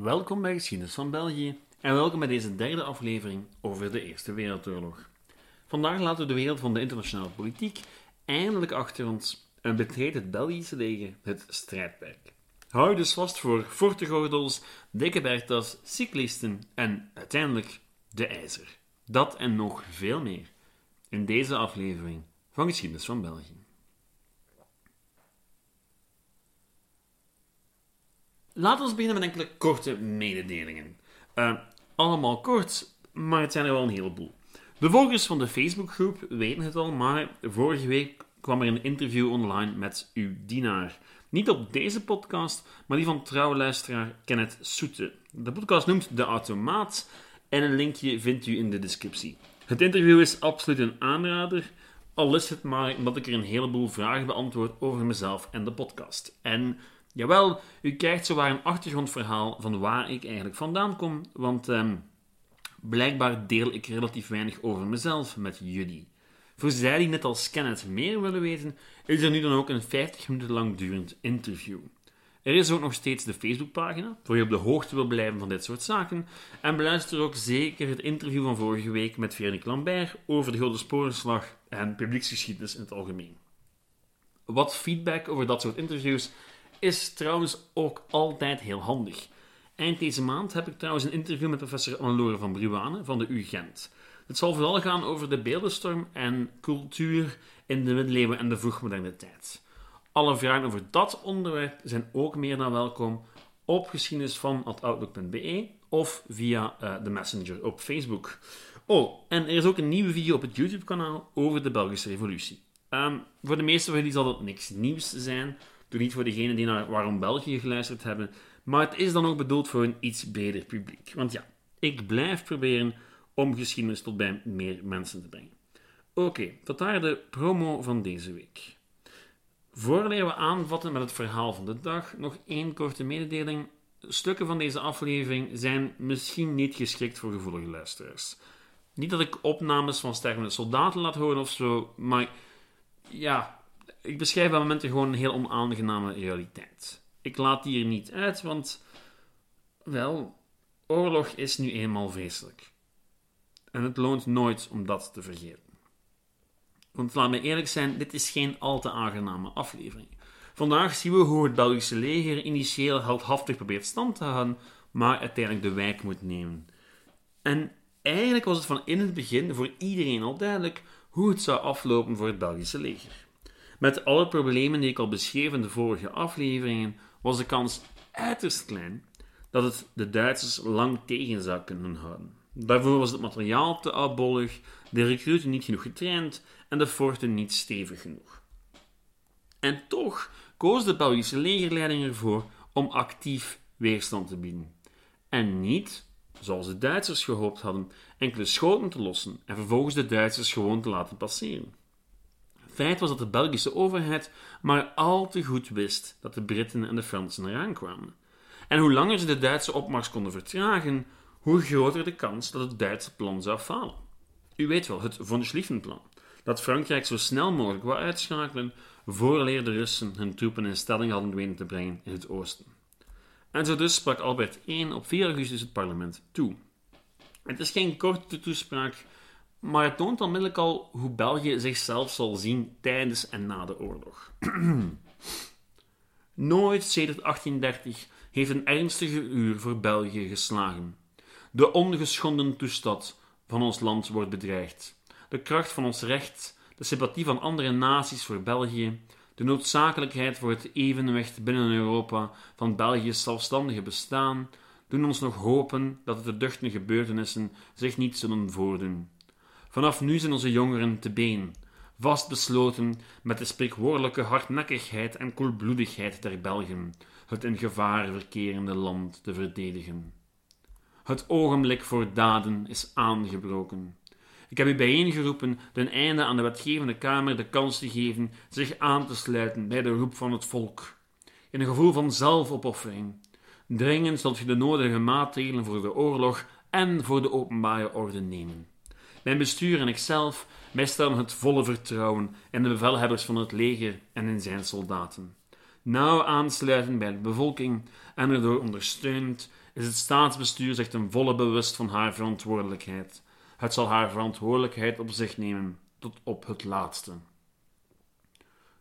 Welkom bij Geschiedenis van België en welkom bij deze derde aflevering over de Eerste Wereldoorlog. Vandaag laten we de wereld van de internationale politiek eindelijk achter ons en betreedt het Belgische leger het strijdperk. Hou dus vast voor fortegordels, dikke bergtas, cyclisten en uiteindelijk de IJzer. Dat en nog veel meer in deze aflevering van Geschiedenis van België. Laten we beginnen met enkele korte mededelingen. Allemaal kort, maar het zijn er wel een heleboel. De volgers van de Facebookgroep weten het al, maar vorige week kwam er een interview online met uw dienaar. Niet op deze podcast, maar die van trouwe luisteraar Kenneth Soete. De podcast noemt De Automaat en een linkje vindt u in de descriptie. Het interview is absoluut een aanrader, al is het maar omdat ik er een heleboel vragen beantwoord over mezelf en de podcast. En jawel, u krijgt zowaar een achtergrondverhaal van waar ik eigenlijk vandaan kom, want blijkbaar deel ik relatief weinig over mezelf met jullie. Voor zij die net als Kenneth meer willen weten, is er nu dan ook een 50 minuten lang durend interview. Er is ook nog steeds de Facebookpagina, voor je op de hoogte wil blijven van dit soort zaken, en beluister ook zeker het interview van vorige week met Veerle Lambert over de Gulden Sporenslag en publieksgeschiedenis in het algemeen. Wat feedback over dat soort interviews is trouwens ook altijd heel handig. Eind deze maand heb ik trouwens een interview met professor Anne-Laure van Bruane van de UGent. Het zal vooral gaan over de beeldenstorm en cultuur in de middeleeuwen en de vroegmoderne tijd. Alle vragen over dat onderwerp zijn ook meer dan welkom op geschiedenisvan@outlook.be of via de messenger op Facebook. Oh, en er is ook een nieuwe video op het YouTube-kanaal over de Belgische Revolutie. Voor de meesten van jullie zal dat niks nieuws zijn, doe niet voor degenen die naar Waarom België geluisterd hebben, maar het is dan ook bedoeld voor een iets breder publiek. Want ja, ik blijf proberen om geschiedenis tot bij meer mensen te brengen. Oké, tot daar de promo van deze week. Voordat we aanvatten met het verhaal van de dag, nog één korte mededeling. Stukken van deze aflevering zijn misschien niet geschikt voor gevoelige luisteraars. Niet dat ik opnames van stervende soldaten laat horen of zo, maar ja, ik beschrijf bij momenten gewoon een heel onaangename realiteit. Ik laat die er niet uit, want wel, oorlog is nu eenmaal vreselijk. En het loont nooit om dat te vergeten. Want laat me eerlijk zijn, dit is geen al te aangename aflevering. Vandaag zien we hoe het Belgische leger initieel heldhaftig probeert stand te houden, maar uiteindelijk de wijk moet nemen. En eigenlijk was het van in het begin voor iedereen al duidelijk hoe het zou aflopen voor het Belgische leger. Met alle problemen die ik al beschreef in de vorige afleveringen, was de kans uiterst klein dat het de Duitsers lang tegen zou kunnen houden. Daarvoor was het materiaal te oudbollig, de recruten niet genoeg getraind en de forten niet stevig genoeg. En toch koos de Belgische legerleiding ervoor om actief weerstand te bieden. En niet, zoals de Duitsers gehoopt hadden, enkele schoten te lossen en vervolgens de Duitsers gewoon te laten passeren. Feit was dat de Belgische overheid maar al te goed wist dat de Britten en de Fransen eraan kwamen. En hoe langer ze de Duitse opmars konden vertragen, hoe groter de kans dat het Duitse plan zou falen. U weet wel, het von Schlieffenplan, dat Frankrijk zo snel mogelijk wou uitschakelen vooraleer de Russen hun troepen in stelling hadden weten te brengen in het oosten. En zo dus sprak Albert I op 4 augustus het parlement toe. Het is geen korte toespraak, maar het toont onmiddellijk al hoe België zichzelf zal zien tijdens en na de oorlog. Nooit sedert 1830 heeft een ernstige uur voor België geslagen. De ongeschonden toestand van ons land wordt bedreigd. De kracht van ons recht, de sympathie van andere naties voor België, de noodzakelijkheid voor het evenwicht binnen Europa van België's zelfstandige bestaan, doen ons nog hopen dat de duchtende gebeurtenissen zich niet zullen voordoen. Vanaf nu zijn onze jongeren te been, vastbesloten met de spreekwoordelijke hardnekkigheid en koelbloedigheid der Belgen, het in gevaar verkerende land te verdedigen. Het ogenblik voor daden is aangebroken. Ik heb u bijeengeroepen ten einde aan de wetgevende Kamer de kans te geven zich aan te sluiten bij de roep van het volk. In een gevoel van zelfopoffering, dringend zult u de nodige maatregelen voor de oorlog en voor de openbare orde nemen. Mijn bestuur en ikzelf, wij stellen het volle vertrouwen in de bevelhebbers van het leger en in zijn soldaten. nauw aansluiten bij de bevolking en erdoor ondersteund, is het staatsbestuur zich ten volle bewust van haar verantwoordelijkheid. Het zal haar verantwoordelijkheid op zich nemen, tot op het laatste.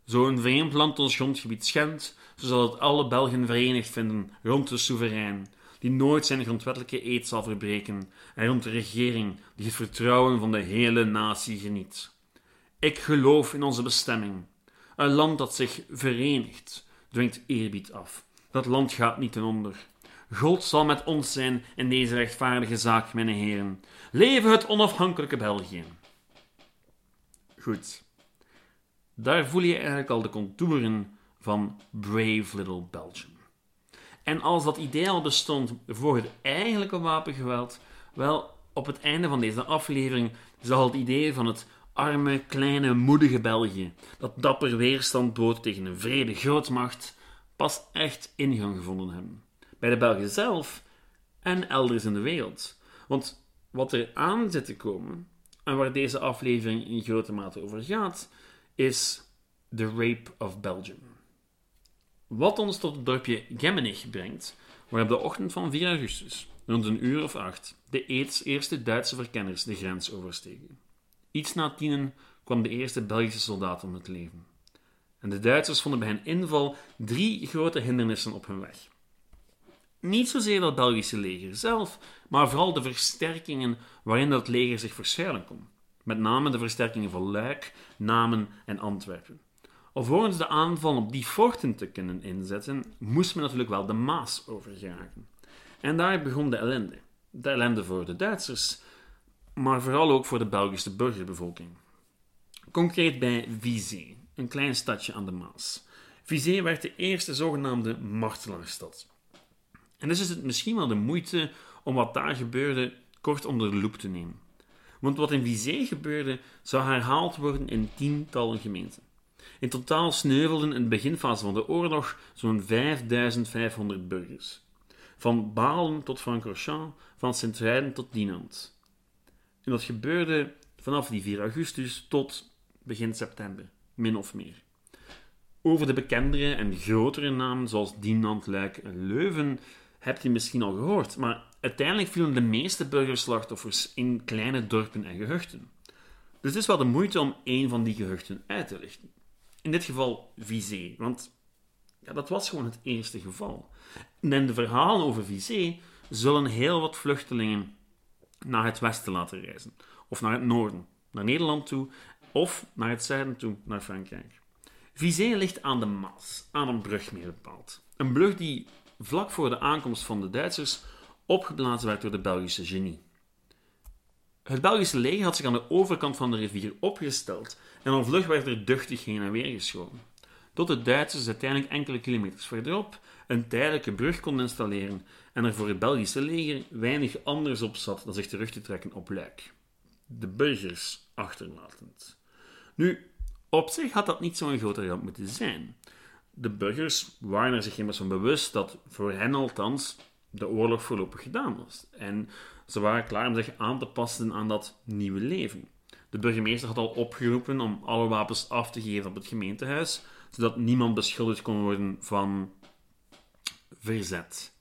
Zo een vreemd land ons grondgebied schendt, zo zal het alle Belgen verenigd vinden rond de soeverein, die nooit zijn grondwettelijke eed zal verbreken, en rond de regering, die het vertrouwen van de hele natie geniet. Ik geloof in onze bestemming. Een land dat zich verenigt, dwingt eerbied af. Dat land gaat niet ten onder. God zal met ons zijn in deze rechtvaardige zaak, mijn heren. Leven het onafhankelijke België. Goed. Daar voel je eigenlijk al de contouren van Brave Little Belgium. En als dat idee al bestond voor het eigenlijke wapengeweld, wel, op het einde van deze aflevering zal het idee van het arme, kleine, moedige België, dat dapper weerstand bood tegen een wrede grootmacht, pas echt ingang gevonden hebben. Bij de Belgen zelf en elders in de wereld. Want wat er aan zit te komen, en waar deze aflevering in grote mate over gaat, is The Rape of Belgium. Wat ons tot het dorpje Gemmenich brengt, waar op de ochtend van 4 augustus, rond 20:08, de eerste Duitse verkenners de grens oversteken. Iets na 10 kwam de eerste Belgische soldaat om het leven. En de Duitsers vonden bij hun inval 3 grote hindernissen op hun weg. Niet zozeer dat Belgische leger zelf, maar vooral de versterkingen waarin dat leger zich verschuilen kon. Met name de versterkingen van Luik, Namen en Antwerpen. Alvorens de aanval op die forten te kunnen inzetten, moest men natuurlijk wel de Maas overgeraken. En daar begon de ellende. De ellende voor de Duitsers, maar vooral ook voor de Belgische burgerbevolking. Concreet bij Visé, een klein stadje aan de Maas. Visé werd de eerste zogenaamde martelaarstad. En dus is het misschien wel de moeite om wat daar gebeurde kort onder de loep te nemen. Want wat in Visé gebeurde, zou herhaald worden in tientallen gemeenten. In totaal sneuvelden in de beginfase van de oorlog zo'n 5500 burgers. Van Balen tot Francorchamps, van Sint-Truiden tot Dinant. En dat gebeurde vanaf die 4 augustus tot begin september, min of meer. Over de bekendere en grotere namen, zoals Dinant, Luik en Leuven, hebt u misschien al gehoord, maar uiteindelijk vielen de meeste burgerslachtoffers in kleine dorpen en gehuchten. Dus het is wel de moeite om één van die gehuchten uit te lichten. In dit geval Visé, want ja, dat was gewoon het eerste geval. En in de verhalen over Visé zullen heel wat vluchtelingen naar het westen laten reizen, of naar het noorden, naar Nederland toe, of naar het zuiden toe, naar Frankrijk. Visé ligt aan de Maas, aan een brug meer bepaald. Een brug die vlak voor de aankomst van de Duitsers opgeblazen werd door de Belgische genie. Het Belgische leger had zich aan de overkant van de rivier opgesteld en al vlug werd er duchtig heen en weer geschoten, tot de Duitsers uiteindelijk enkele kilometers verderop een tijdelijke brug konden installeren en er voor het Belgische leger weinig anders op zat dan zich terug te trekken op Luik. De burgers achterlatend. Nu, op zich had dat niet zo'n grote ramp moeten zijn. De burgers waren er zich immers van bewust dat, voor hen althans, de oorlog voorlopig gedaan was. En ze waren klaar om zich aan te passen aan dat nieuwe leven. De burgemeester had al opgeroepen om alle wapens af te geven op het gemeentehuis, zodat niemand beschuldigd kon worden van verzet.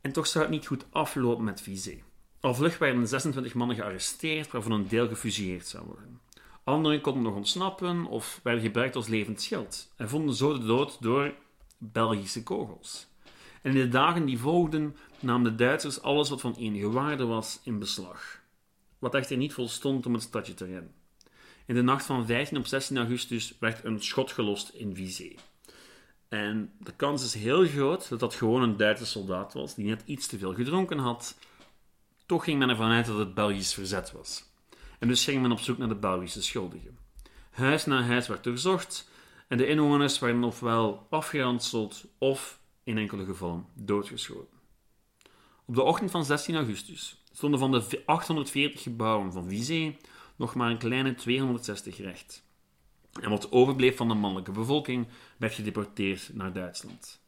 En toch zou het niet goed aflopen met Visé. Al vlug werden 26 mannen gearresteerd, waarvan een deel gefusilleerd zou worden. Anderen konden nog ontsnappen of werden gebruikt als levend schild en vonden zo de dood door Belgische kogels. En in de dagen die volgden namen de Duitsers alles wat van enige waarde was in beslag, wat echter niet volstond om het stadje te redden. In de nacht van 15 op 16 augustus werd een schot gelost in Visé. En de kans is heel groot dat dat gewoon een Duitse soldaat was die net iets te veel gedronken had. Toch ging men ervan uit dat het Belgisch verzet was. En dus ging men op zoek naar de Belgische schuldigen. Huis na huis werd doorzocht en de inwoners werden ofwel afgeranseld of, in enkele gevallen, doodgeschoten. Op de ochtend van 16 augustus stonden van de 840 gebouwen van Visé nog maar een kleine 260 recht. En wat overbleef van de mannelijke bevolking werd gedeporteerd naar Duitsland.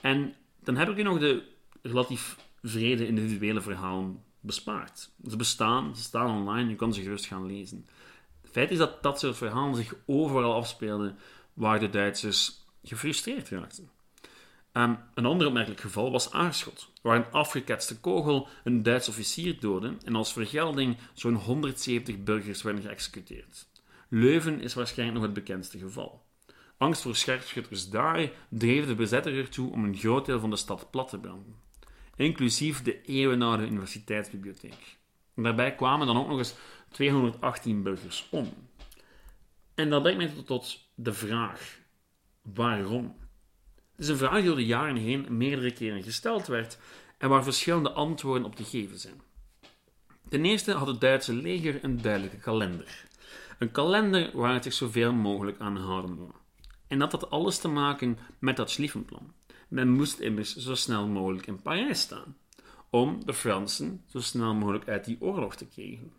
En dan heb ik u nog de relatief wrede individuele verhalen bespaard. Ze bestaan, ze staan online, je kan ze gerust gaan lezen. Het feit is dat dat soort verhalen zich overal afspeelden, waar de Duitsers gefrustreerd raakten. Een ander opmerkelijk geval was Aarschot, waar een afgeketste kogel een Duits officier doodde en als vergelding zo'n 170 burgers werden geëxecuteerd. Leuven is waarschijnlijk nog het bekendste geval. Angst voor scherpschutters daar dreef de bezetter ertoe om een groot deel van de stad plat te branden, inclusief de eeuwenoude universiteitsbibliotheek. En daarbij kwamen dan ook nog eens 218 burgers om. En dat brengt mij tot de vraag: waarom? Het is een vraag die door de jaren heen meerdere keren gesteld werd en waar verschillende antwoorden op te geven zijn. Ten eerste had het Duitse leger een duidelijke kalender. Een kalender waar het zich zoveel mogelijk aan houden wou. En dat had alles te maken met dat Schlieffenplan. Men moest immers zo snel mogelijk in Parijs staan, om de Fransen zo snel mogelijk uit die oorlog te krijgen.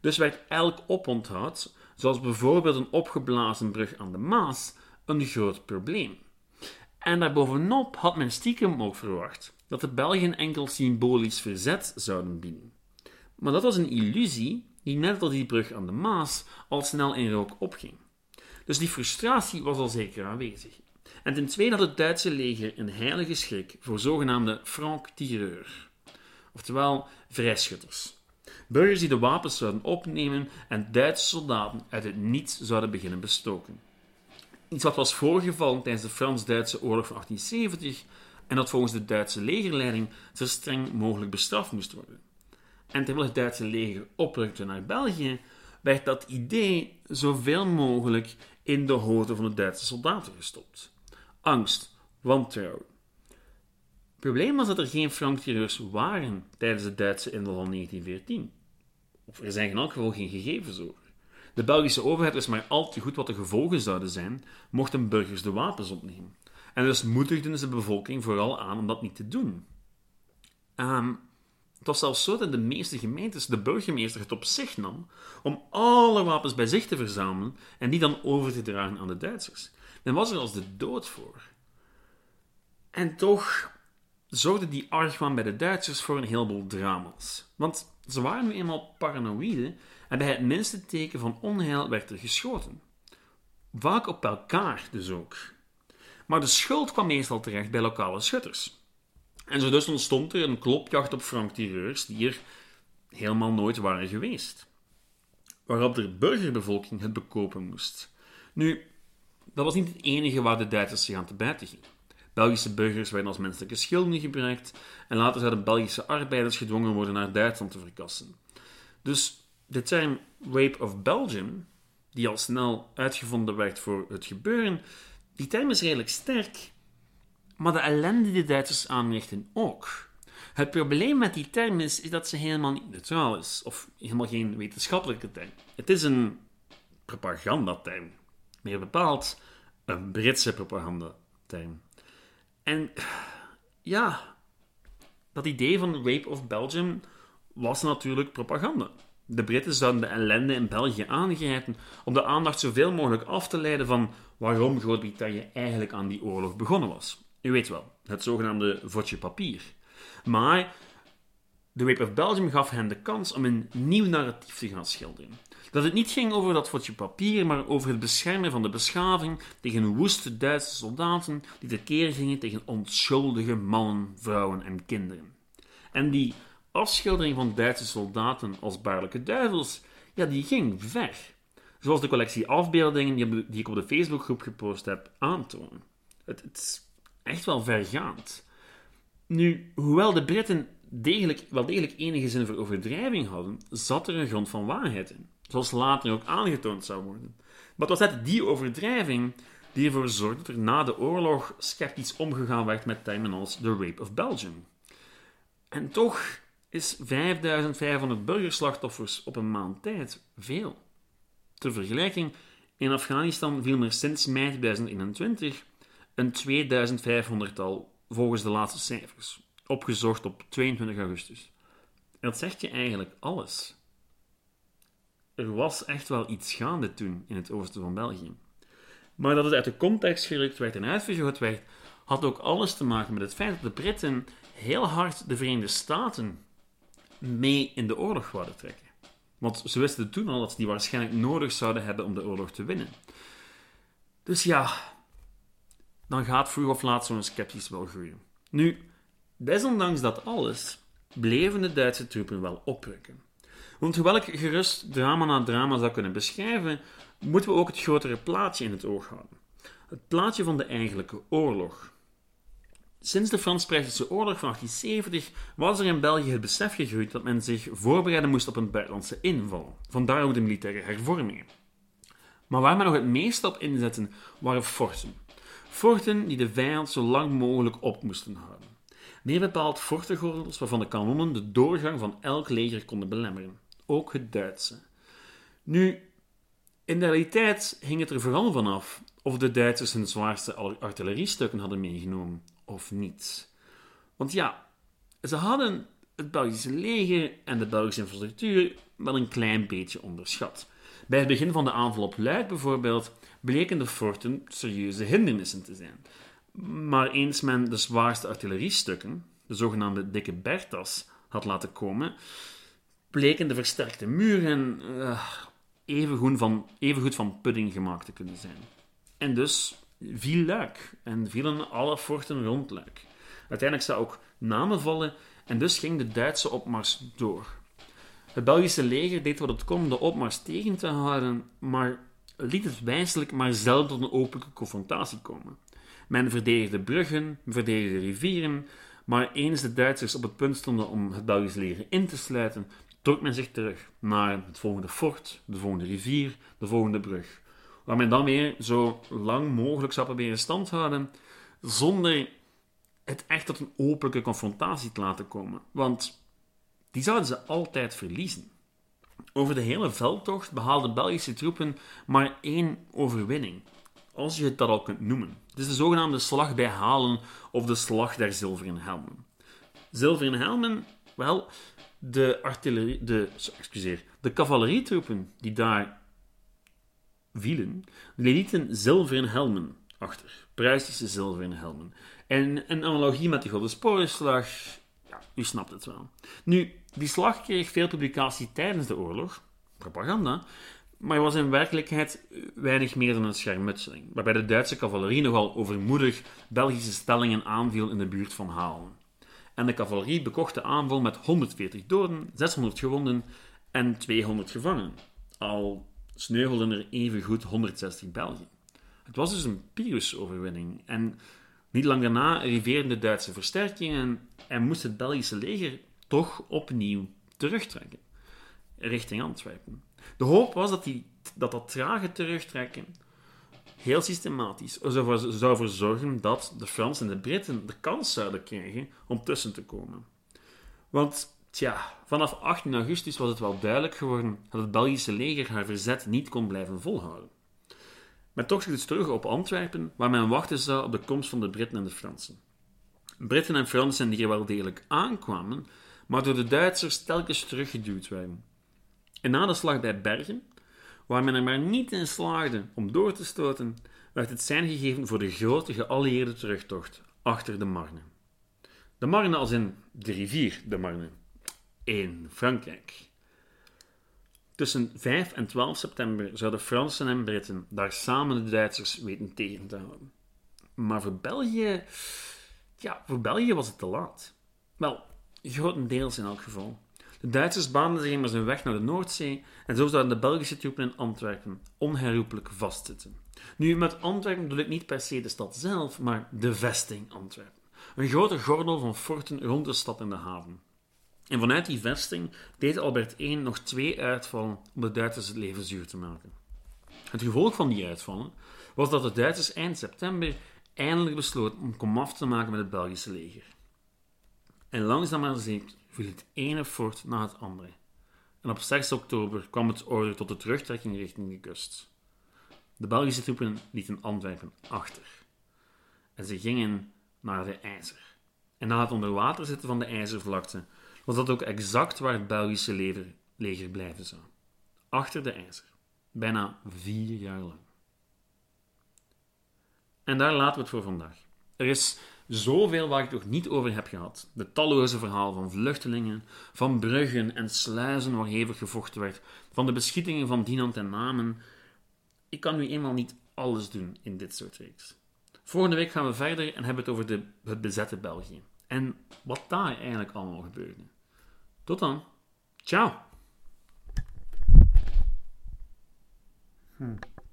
Dus werd elk oponthoud, zoals bijvoorbeeld een opgeblazen brug aan de Maas, een groot probleem. En daarbovenop had men stiekem ook verwacht dat de Belgen enkel symbolisch verzet zouden bieden. Maar dat was een illusie die net als die brug aan de Maas al snel in rook opging. Dus die frustratie was al zeker aanwezig. En ten tweede had het Duitse leger een heilige schrik voor zogenaamde franc-tireurs, oftewel vrijschutters. Burgers die de wapens zouden opnemen en Duitse soldaten uit het niets zouden beginnen bestoken. Iets wat was voorgevallen tijdens de Frans-Duitse oorlog van 1870 en dat volgens de Duitse legerleiding zo streng mogelijk bestraft moest worden. En terwijl het Duitse leger oprukte naar België, werd dat idee zoveel mogelijk in de hoofden van de Duitse soldaten gestopt. Angst, wantrouwen. Het probleem was dat er geen franc-tireurs waren tijdens de Duitse inval van 1914. Of er zijn in elk geval geen gegevens over. De Belgische overheid wist maar al te goed wat de gevolgen zouden zijn mochten burgers de wapens opnemen. En dus moedigden ze de bevolking vooral aan om dat niet te doen. Het was zelfs zo dat in de meeste gemeentes de burgemeester het op zich nam om alle wapens bij zich te verzamelen en die dan over te dragen aan de Duitsers. Men was er als de dood voor. En toch zorgde die argwaan bij de Duitsers voor een heleboel drama's. Want ze waren nu eenmaal paranoïde en bij het minste teken van onheil werd er geschoten. Vaak op elkaar dus ook. Maar de schuld kwam meestal terecht bij lokale schutters. En zo dus ontstond er een klopjacht op franc-tireurs die er helemaal nooit waren geweest. Waarop de burgerbevolking het bekopen moest. Nu, dat was niet het enige waar de Duitsers zich aan te buiten gingen. Belgische burgers werden als menselijke schilden gebruikt en later zouden Belgische arbeiders gedwongen worden naar Duitsland te verkassen. Dus de term Rape of Belgium, die al snel uitgevonden werd voor het gebeuren, die term is redelijk sterk, maar de ellende die de Duitsers aanrichten ook. Het probleem met die term is dat ze helemaal niet neutraal is, of helemaal geen wetenschappelijke term. Het is een propagandaterm. Meer bepaald, een Britse propagandaterm. En ja, dat idee van Rape of Belgium was natuurlijk propaganda. De Britten zouden de ellende in België aangrijpen om de aandacht zoveel mogelijk af te leiden van waarom Groot-Brittannië eigenlijk aan die oorlog begonnen was. U weet wel, het zogenaamde vodje papier. Maar de Rape of Belgium gaf hen de kans om een nieuw narratief te gaan schilderen. Dat het niet ging over dat vodje papier, maar over het beschermen van de beschaving tegen woeste Duitse soldaten die tekeer gingen tegen onschuldige mannen, vrouwen en kinderen. En die afschildering van Duitse soldaten als baarlijke duivels, ja, die ging ver. Zoals de collectie afbeeldingen die ik op de Facebookgroep gepost heb aantonen. Het is echt wel vergaand. Nu, hoewel de Britten wel degelijk enige zin voor overdrijving hadden, zat er een grond van waarheid in. Zoals later ook aangetoond zou worden. Maar het was net die overdrijving die ervoor zorgde dat er na de oorlog sceptisch omgegaan werd met termen als The Rape of Belgium. En toch is 5500 burgerslachtoffers op een maand tijd veel. Ter vergelijking, in Afghanistan vielen er sinds mei 2021 een 2500-tal volgens de laatste cijfers, opgezocht op 22 augustus. En dat zegt je eigenlijk alles. Er was echt wel iets gaande toen in het oosten van België. Maar dat het uit de context gerukt werd en uitvergroot werd, had ook alles te maken met het feit dat de Britten heel hard de Verenigde Staten mee in de oorlog wilden trekken. Want ze wisten toen al dat ze die waarschijnlijk nodig zouden hebben om de oorlog te winnen. Dus ja, dan gaat vroeg of laat zo'n sceptisch wel groeien. Nu, desondanks dat alles, bleven de Duitse troepen wel oprukken. Want hoewel ik gerust drama na drama zou kunnen beschrijven, moeten we ook het grotere plaatje in het oog houden. Het plaatje van de eigenlijke oorlog. Sinds de Frans-Pruisische oorlog van 1870 was er in België het besef gegroeid dat men zich voorbereiden moest op een buitenlandse inval. Vandaar ook de militaire hervormingen. Maar waar men nog het meest op inzette, waren forten. Forten die de vijand zo lang mogelijk op moesten houden. Meer bepaald fortengordels waarvan de kanonnen de doorgang van elk leger konden belemmeren. Ook het Duitse. Nu, in de realiteit hing het er vooral vanaf of de Duitsers hun zwaarste artilleriestukken hadden meegenomen of niet. Want ja, ze hadden het Belgische leger en de Belgische infrastructuur wel een klein beetje onderschat. Bij het begin van de aanval op Luik bijvoorbeeld bleken de forten serieuze hindernissen te zijn. Maar eens men de zwaarste artilleriestukken, de zogenaamde dikke Berthas, had laten komen, bleken de versterkte muren evengoed van pudding gemaakt te kunnen zijn. En dus viel Luik en vielen alle forten rond Luik. Uiteindelijk zou ook Namen vallen en dus ging de Duitse opmars door. Het Belgische leger deed wat het kon de opmars tegen te houden, maar liet het wijselijk maar zelden tot een openlijke confrontatie komen. Men verdedigde bruggen, verdedigde rivieren, maar eens de Duitsers op het punt stonden om het Belgische leger in te sluiten, trok men zich terug naar het volgende fort, de volgende rivier, de volgende brug, waar men dan weer zo lang mogelijk zou proberen stand houden, zonder het echt tot een openlijke confrontatie te laten komen, want die zouden ze altijd verliezen. Over de hele veldtocht behaalden Belgische troepen maar één overwinning, als je het dat al kunt noemen. Het is de zogenaamde slag bij Halen of de slag der zilveren helmen. Zilveren helmen, wel, de cavalerietroepen die daar vielen, lieten zilveren helmen achter. Pruisische zilveren helmen. En een analogie met de Godsporenslag, ja, u snapt het wel. Nu, die slag kreeg veel publicatie tijdens de oorlog, propaganda, maar was in werkelijkheid weinig meer dan een schermutseling, waarbij de Duitse cavalerie nogal overmoedig Belgische stellingen aanviel in de buurt van Halen. En de cavalerie bekocht de aanval met 140 doden, 600 gewonden en 200 gevangenen. Al sneuvelden er evengoed 160 Belgen. Het was dus een Pyrrhusoverwinning. En niet lang daarna arriveerden de Duitse versterkingen en moest het Belgische leger toch opnieuw terugtrekken, richting Antwerpen. De hoop was dat trage terugtrekken heel systematisch zou ervoor zorgen dat de Fransen en de Britten de kans zouden krijgen om tussen te komen. Want, vanaf 18 augustus was het wel duidelijk geworden dat het Belgische leger haar verzet niet kon blijven volhouden. Men trok zich dus terug op Antwerpen, waar men wachten zou op de komst van de Britten en de Fransen. Britten en Fransen die er wel degelijk aankwamen, maar door de Duitsers telkens teruggeduwd werden. En na de slag bij Bergen, waar men er maar niet in slaagde om door te stoten, werd het sein gegeven voor de grote geallieerde terugtocht achter de Marne. De Marne als in de rivier de Marne, in Frankrijk. Tussen 5 en 12 september zouden Fransen en Britten daar samen de Duitsers weten tegen te houden. Maar voor België was het te laat. Wel, grotendeels in elk geval. De Duitsers baanden zich immers een weg naar de Noordzee en zo zouden de Belgische troepen in Antwerpen onherroepelijk vastzitten. Nu, met Antwerpen bedoel ik niet per se de stad zelf, maar de vesting Antwerpen. Een grote gordel van forten rond de stad en de haven. En vanuit die vesting deed Albert I nog 2 uitvallen om de Duitsers het leven zuur te maken. Het gevolg van die uitvallen was dat de Duitsers eind september eindelijk besloten om komaf te maken met het Belgische leger. En langzaam maar zeker viel het ene fort na het andere. En op 6 oktober kwam het orde tot de terugtrekking richting de kust. De Belgische troepen lieten Antwerpen achter. En ze gingen naar de IJzer. En na het onder water zitten van de IJzervlakte was dat ook exact waar het Belgische leger blijven zou. Achter de IJzer. Bijna 4 jaar lang. En daar laten we het voor vandaag. Er is zoveel waar ik nog niet over heb gehad. De talloze verhalen van vluchtelingen, van bruggen en sluizen waar hevig gevochten werd, van de beschietingen van Dinant en Namen. Ik kan nu eenmaal niet alles doen in dit soort reeks. Volgende week gaan we verder en hebben het over het bezette België. En wat daar eigenlijk allemaal gebeurde. Tot dan. Ciao.